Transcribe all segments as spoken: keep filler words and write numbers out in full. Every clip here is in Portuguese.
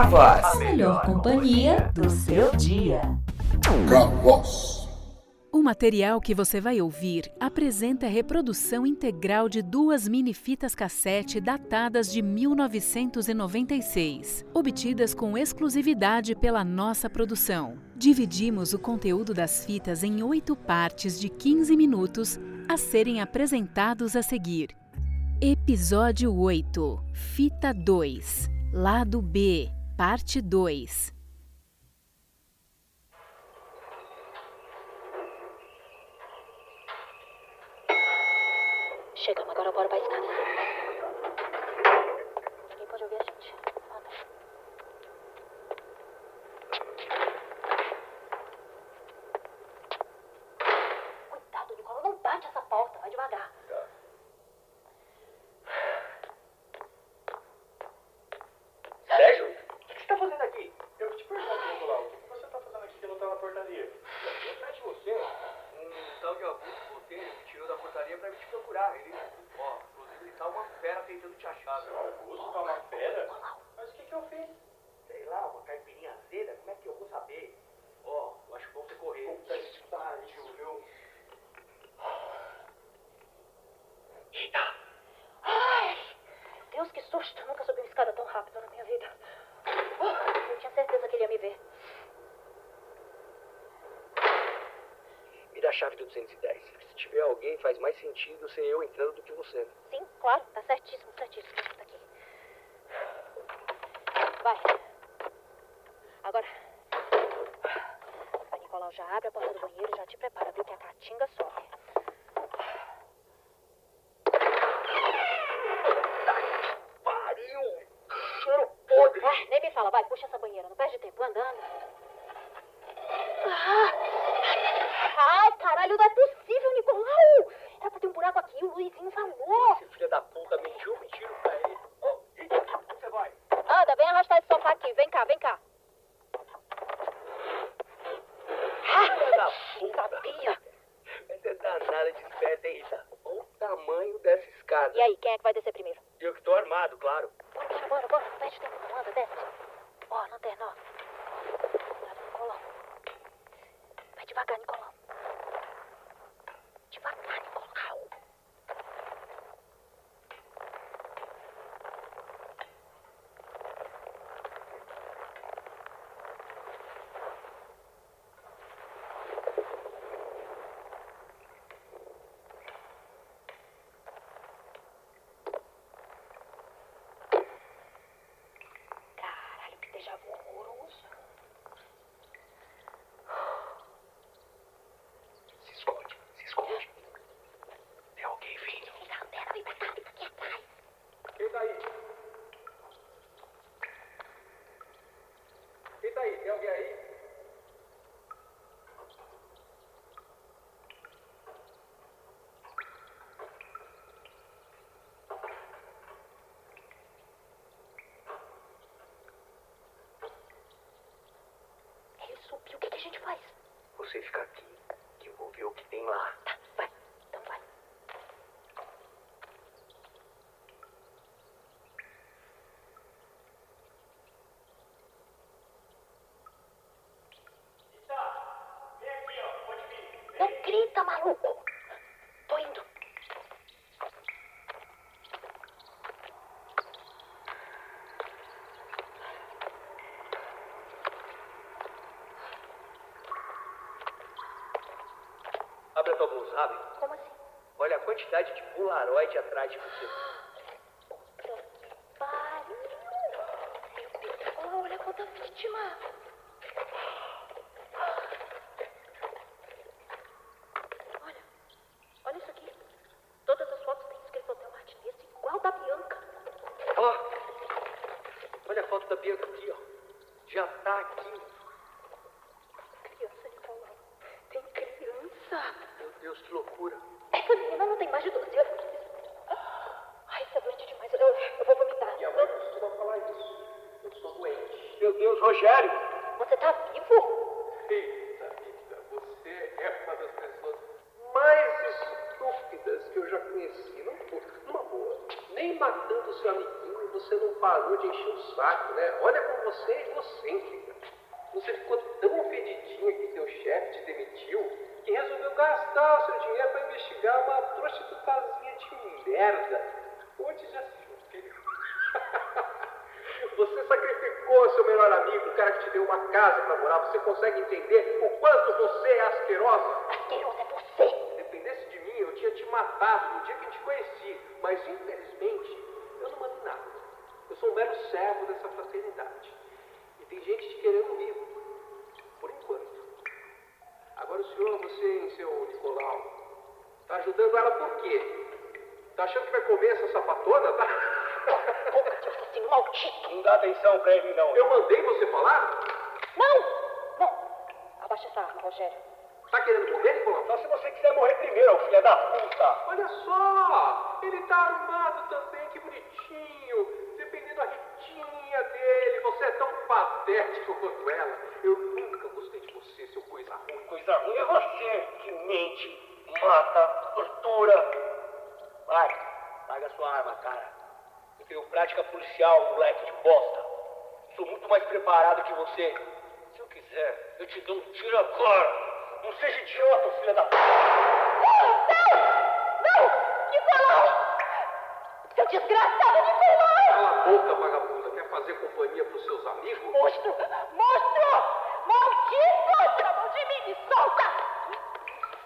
K-Voz, a melhor companhia do seu dia. K-Voz. O material que você vai ouvir apresenta a reprodução integral de duas minifitas cassete datadas de mil novecentos e noventa e seis, obtidas com exclusividade pela nossa produção. Dividimos o conteúdo das fitas em oito partes de quinze minutos a serem apresentados a seguir. Episódio oito, Fita dois, Lado B, Parte dois. Chegamos, agora bora pra escada. Ninguém pode ouvir a gente. Cuidado, Nicolau, não bate essa porta, vai devagar. Sérgio? O que você tá fazendo aqui? Eu te pergunto, Nicolau, o que você tá fazendo aqui que não tá na portaria? Atrás de você, um tal de Augusto volteiro que tirou da portaria pra me te procurar. Ele, ó, inclusive ele tá uma fera tentando te achar. Seu Augusto tá uma fera? Mas o que que eu fiz? Sei lá, uma caipirinha azeda, como é que eu vou saber? Ó, eu acho bom você correr. Puta que pariu, viu? Eita! Ai! Deus, que susto! Nunca subi uma escada tão rápido na minha vida. Eu tinha certeza que ele ia me ver. Me dá a chave do duzentos e dez. Se tiver alguém, faz mais sentido ser eu entrando do que você. Sim, claro. Tá certíssimo, certíssimo. Tá aqui. Vai. Agora. Vai, Nicolau, já abre a porta do banheiro e já te prepara, viu? Que a caatinga sobe. Ah, nem me fala, vai, puxa essa banheira, não perde tempo, andando. Ah. Ai, caralho, não é possível, Nicolau! Era pra ter um buraco aqui, o Luizinho falou. Esse filho da puta mentiu, mentira pra ele. Oh, onde você vai? Anda, vem arrastar esse sofá aqui, vem cá, vem cá. Filho da puta! Sabia. Essa é danada de esperta, hein, Rita? Olha o tamanho dessa escada. E aí, quem é que vai descer primeiro? Eu que tô armado, claro. Bora, bora, bora, não perde tempo, não, anda, desce. Ó, lanterna, ó. Cuidado, Nicolau. Vai devagar, Nicolau. Devagar, Nicolau. Já vou horroroso. Se esconde, se esconde. Tem alguém vindo. Vem cá, pega, vem pra cá, vem aqui atrás. Quem tá aí? Quem tá aí? Tem alguém aí? Subir, o que, que a gente faz? Você fica aqui, que eu vou ver o que tem lá. Tá, vai. Então vai. Rita, vem aqui, ó. Pode vir. Vem. Não grita, maluco. Tô indo. Abre a tua bolsa, rápido. Como assim? Olha a quantidade de polaroid atrás de você. Puta que pariu! Meu Deus, oh, olha quanta vítima! Olha, olha isso aqui. Todas as fotos têm escrito Hotel Martinesso, igual da Bianca. Ó, oh, olha a foto da Bianca aqui, ó. Já tá aqui. Criança, Nicolau. Tem criança. Meu Deus, que loucura. Essa menina não tem mais de doze anos. Ai, isso é doente demais. Eu, eu vou vomitar. Minha mãe costuma falar isso. Eu sou doente. Meu Deus, Rogério! Você tá vivo? Eita, Rita, você é uma das pessoas mais estúpidas que eu já conheci. Não, numa boa. Nem matando seu amiguinho, você não parou de encher o saco, né? Olha como você é egocêntrica. Você ficou tão ofendidinha que seu chefe te demitiu que resolveu gastar o seu dinheiro para investigar uma prostitutazinha de merda. Onde já se viu? Você sacrificou seu melhor amigo, o cara que te deu uma casa para morar. Você consegue entender o quanto você é asquerosa? Asquerosa é você! Se dependesse de mim, eu tinha te matado no dia que te conheci. Mas, infelizmente, eu não mando nada. Eu sou um mero servo dessa fraternidade. E tem gente te querendo vivo. Por enquanto. Agora o senhor, você, hein, seu Nicolau, tá ajudando ela por quê? Tá achando que vai comer essa sapatona? Tá? Maldito. Não dá atenção pra ele, não. Eu mandei você falar? Não! Não! Abaixa essa arma, Rogério. Tá querendo morrer, Nicolau? Só se você quiser morrer primeiro, filha da puta! Olha só! Ele tá armado também, que bonitinho! Dependendo da ritinha dele, você é tão patético quanto ela. Eu nunca gostei de você, seu coisa ruim. Coisa ruim é você que mente, mata, tortura. Vai, larga sua arma, cara. Eu tenho prática policial, moleque de bosta. Sou muito mais preparado que você. Se eu quiser, eu te dou um tiro agora. Não seja idiota, filha da p... Não! Não! Nicolau! Seu desgraçado Nicolau! Cala a boca, vagabunda. Quer fazer companhia pros seus amigos? Monstro! Monstro! Maldito! Pelo amor de mim, me solta!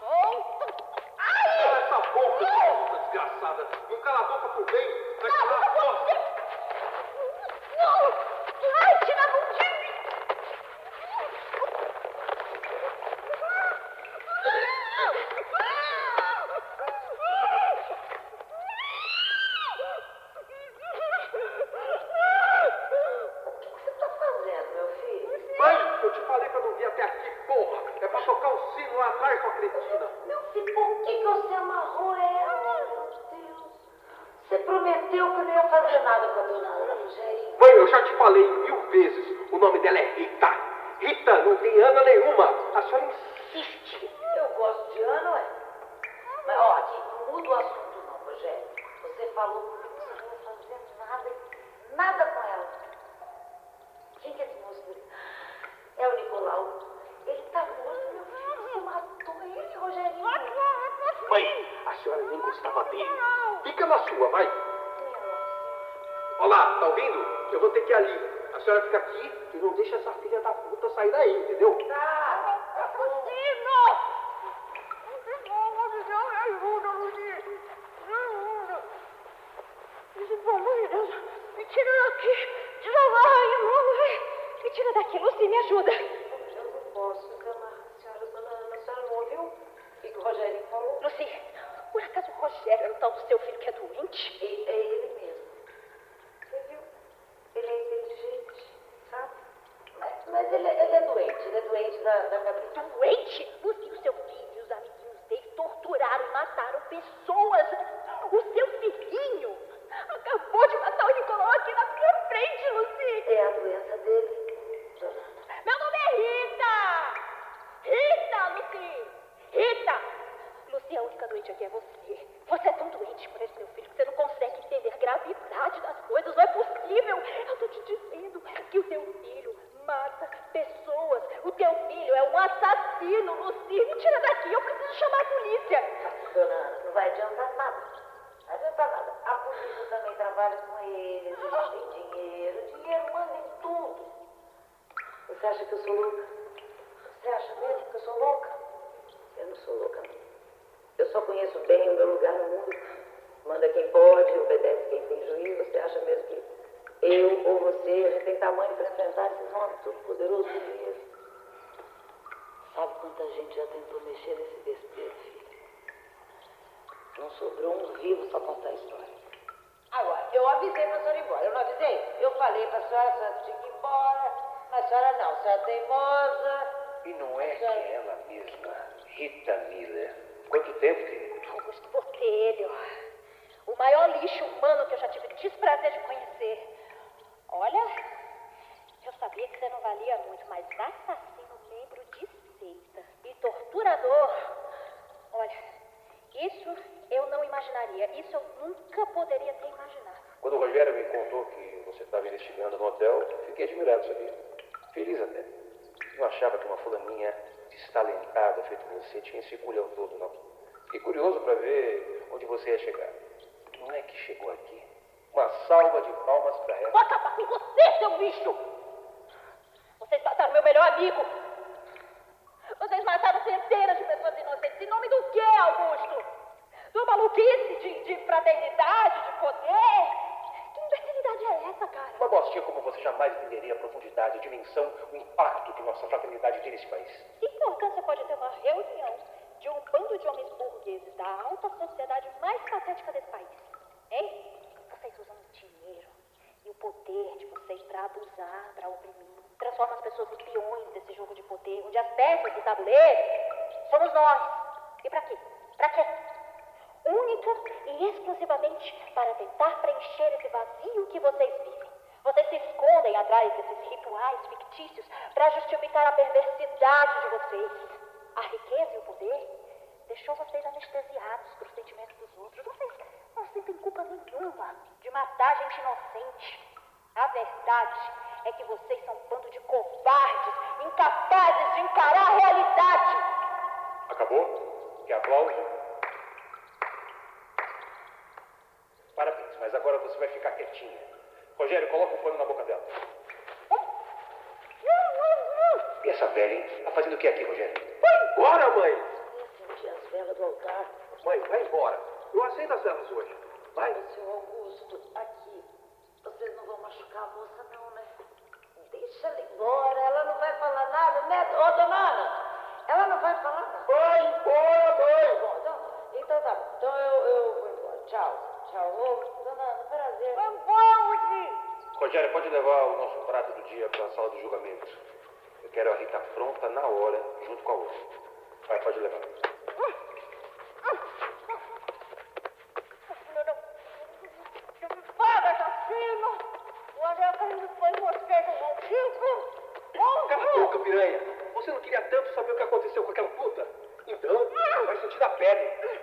Solta! Ai! Cala essa boca, vagabunda desgraçada! Não cala a boca por bem! Vai calar a boca! Não! Ai, tira a mão de mim! O que você tá fazendo, meu filho? Mãe, eu te falei pra não vir até aqui, porra! É pra tocar o sino lá atrás, sua cretina! Meu filho, por que você amarrou ela? Você prometeu que não ia fazer nada com a dona Ana, Rogério. Mãe, eu já te falei mil vezes. O nome dela é Rita. Rita, não tem Ana nenhuma. A senhora insiste. Eu gosto de Ana, ué. Mas, ó, aqui, não muda o assunto não, Rogério. Você falou que você não ia fazer nada, nada com ela. Quem que é esse moço dele? É o Nicolau. Ele tá morto, meu filho. Você matou ele, Rogério. Mãe, a senhora nem gostava dele. Fica na sua, vai. Olá, tá ouvindo? Eu vou ter que ir ali. A senhora fica aqui e não deixa essa filha da puta sair daí, entendeu? Tá, tá possível. Me tira daqui. Tira lá, me tira daqui. Luci, me ajuda. Eu não posso enganar a senhora, dona Ana. A senhora não ouviu o que o Rogério falou? Luci. Por acaso o Rogério era o tal do seu filho que é doente? Ele, é ele mesmo. Você viu? Ele é inteligente, sabe? Mas, mas ele, ele é doente, ele é doente da, da cabeça. Doente? Luci, o seu filho e os amiguinhos dele torturaram e mataram pessoas. O seu filhinho acabou de matar o Nicolau aqui na minha frente, Luci. É a doença dele, dona. Meu nome é Rita! Rita, Luci! Rita! Luci, a única doente aqui é você. Você é tão doente por esse meu filho que você não consegue entender a gravidade das coisas. Não é possível. Eu tô te dizendo que o teu filho mata pessoas. O teu filho é um assassino, Luci. Me tira daqui, eu preciso chamar a polícia. Dona Ana, não vai adiantar nada. Não adianta nada. A polícia também trabalha com eles. Eles têm dinheiro. Dinheiro manda em tudo. Você acha que eu sou louca? Você acha mesmo que eu sou louca? Eu não sou louca, não. Eu só conheço bem o meu lugar no mundo. Manda quem pode, obedece quem tem juízo. Você acha mesmo que eu ou você, a gente tem tamanho para enfrentar esses homens todo-poderosos mesmo? Sabe quanta gente já tentou mexer nesse desespero, filho? Não sobrou um vivo para contar a história. Agora, eu avisei para a senhora ir embora. Eu não avisei? Eu falei para a senhora, a senhora tinha que ir embora. Mas a senhora não, a senhora é teimosa. E não é senhora... que ela mesma, Rita Miller... Quanto tempo, querido? Augusto Botelho. O maior lixo humano que eu já tive o desprazer de conhecer. Olha, eu sabia que você não valia muito, mas assassino, membro de seita e torturador. Olha, Isso eu não imaginaria. Isso eu nunca poderia ter imaginado. Quando o Rogério me contou que você estava investigando no hotel, fiquei admirado, sabia? Feliz até. Não achava que uma fulaninha destalentada, feito você, tinha esse culhão todo, não. Fiquei curioso para ver onde você ia chegar. Não é que chegou aqui. Uma salva de palmas para ela. Vou acabar com você, seu bicho! Vocês mataram meu melhor amigo! Vocês mataram centenas de pessoas inocentes. Em nome do quê, Augusto? Do maluquice de, de fraternidade, de poder? Que imbecilidade é essa, cara? Uma bostinha como você jamais entenderia a profundidade, a dimensão, o impacto que nossa fraternidade tem nesse país. Que importância pode ter uma reunião de um bando de homens burgueses da alta sociedade mais patética desse país? Hein? Vocês usam o dinheiro e o poder de vocês para abusar, para oprimir. Transforma as pessoas em peões desse jogo de poder, onde as peças do tabuleiro somos nós. E pra quê? Pra quê? Única e exclusivamente para tentar preencher esse vazio que vocês vivem. Vocês se escondem atrás desses rituais fictícios para justificar a perversidade de vocês. A riqueza e o poder deixou vocês anestesiados para os sentimentos dos outros. Vocês não sentem culpa nenhuma de matar gente inocente. A verdade é que vocês são um bando de covardes, incapazes de encarar a realidade. Acabou? Que aplauso? Parabéns, mas agora você vai ficar quietinha. Rogério, coloca o fone na boca dela. E essa velha, hein? Tá fazendo o que aqui, Rogério? Vai embora, mãe! Acendi as velas do altar. Mãe, vai embora. Eu aceito as velas hoje. Vai. Olha, seu Augusto, aqui. Vocês não vão machucar a moça, não, né? Deixa ela embora, ela não vai falar nada, né? Ô, dona Ana, ela não vai falar nada. Vai embora, mãe! Bom, então, então tá bom. Então eu, eu vou embora. Tchau. Tchau. Ô, dona Ana, prazer. Foi bom, Rogério. Rogério, pode levar o nosso prato do dia para a sala de julgamento. Eu quero a Rita pronta na hora, junto com a outra. Vai, pode levar. Hum. Piranha, você não queria tanto saber o que aconteceu com aquela puta? Então, vai sentir na pele.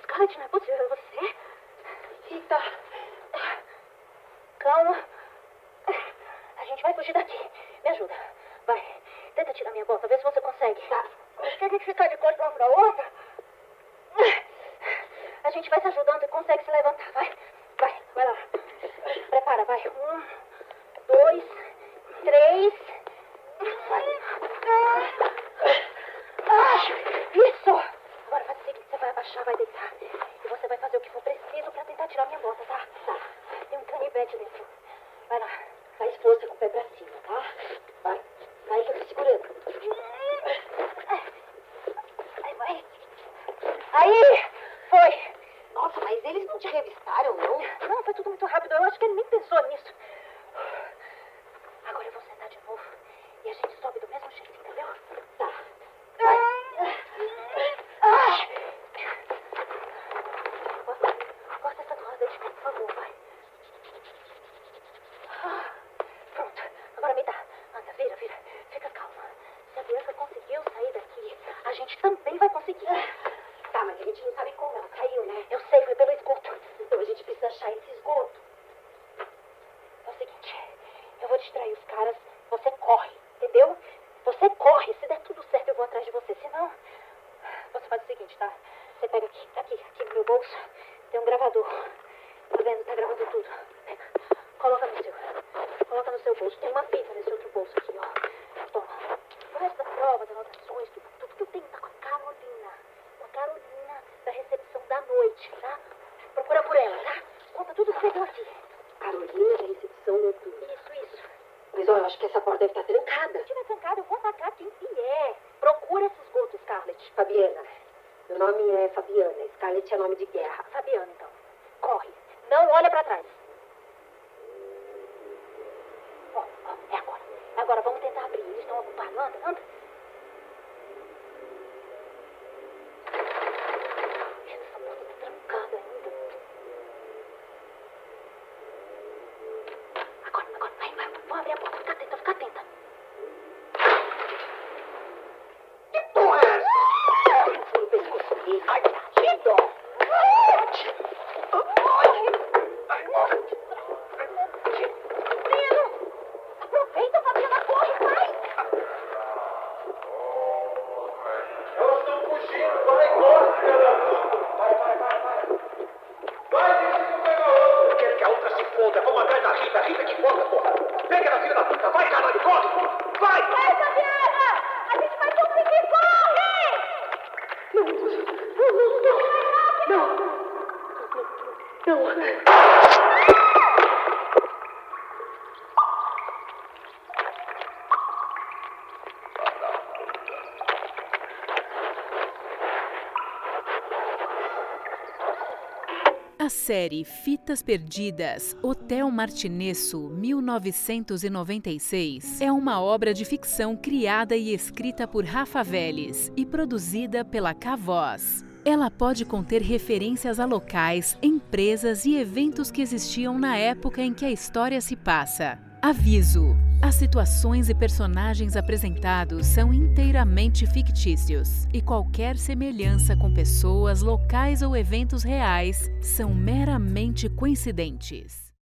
Scarlett, Scarlett, não é possível, você? Rita, calma. A gente vai fugir daqui. Me ajuda. Vai. Tenta tirar minha bota. Vê se você consegue. Tá. Se a gente ficar de costas uma pra outra, a gente vai se ajudando e consegue se levantar. Vai. Vai. Vai lá. Prepara. Vai. Um, dois, três. Vai. Isso. Agora faz o seguinte. Você vai abaixar, vai deitar. E você vai fazer o que for preciso pra tentar tirar minha bota, tá? Tá. Tem um canivete dentro. Vai lá. Faz força com o pé pra cima, tá? Vai, vai, tô te segurando. Vai, vai. Aí, foi. Nossa, mas eles não te revistaram, não? Não, foi tudo muito rápido. Eu acho que ele nem pensou nisso. Agora eu vou sentar de novo. E a gente sobe do mesmo jeito, entendeu? Tá. Vai. Ah! Corta, corta essa corda de mim, por favor, vai. Agora me dá. Anda, vira, vira. Fica calma. Se a criança conseguiu sair daqui, a gente também vai conseguir. Tá, mas a gente não sabe como ela saiu, né? Eu sei, foi pelo esgoto. Então a gente precisa achar esse esgoto. É o seguinte, eu vou distrair os caras, você corre, entendeu? Você corre. Se der tudo certo, eu vou atrás de você. Se não, você faz o seguinte, tá? Você pega aqui, aqui, aqui no meu bolso. Tem um gravador. Tá vendo? Tá gravando tudo. Pega. Coloca no seu. Coloca no seu bolso. Tem uma fita nesse outro bolso aqui, ó. Toma. O resto das provas, das anotações, tudo, tudo que eu tenho tá com a Carolina. Com a Carolina da recepção da noite, tá? Procura por ela, tá? Conta tudo o que você deu aqui. Carolina da recepção noturna. Isso, isso. Mas, ó, eu acho que essa porta deve estar trancada. Se tiver trancada, eu vou atacar quem vier. Procura esses esgoto, Scarlett. Fabiana. Meu nome é Fabiana. Scarlett é nome de guerra. Fabiana, então. Corre. Não olha pra trás. É agora. Agora vamos tentar abrir. Eles estão ocupados. Anda, anda. série Fitas Perdidas, Hotel Martinesso, mil novecentos e noventa e seis, é uma obra de ficção criada e escrita por Rapha Vélez e produzida pela K-Voz. Ela pode conter referências a locais, empresas e eventos que existiam na época em que a história se passa. Aviso: as situações e personagens apresentados são inteiramente fictícios e qualquer semelhança com pessoas, locais ou eventos reais são meramente coincidentes.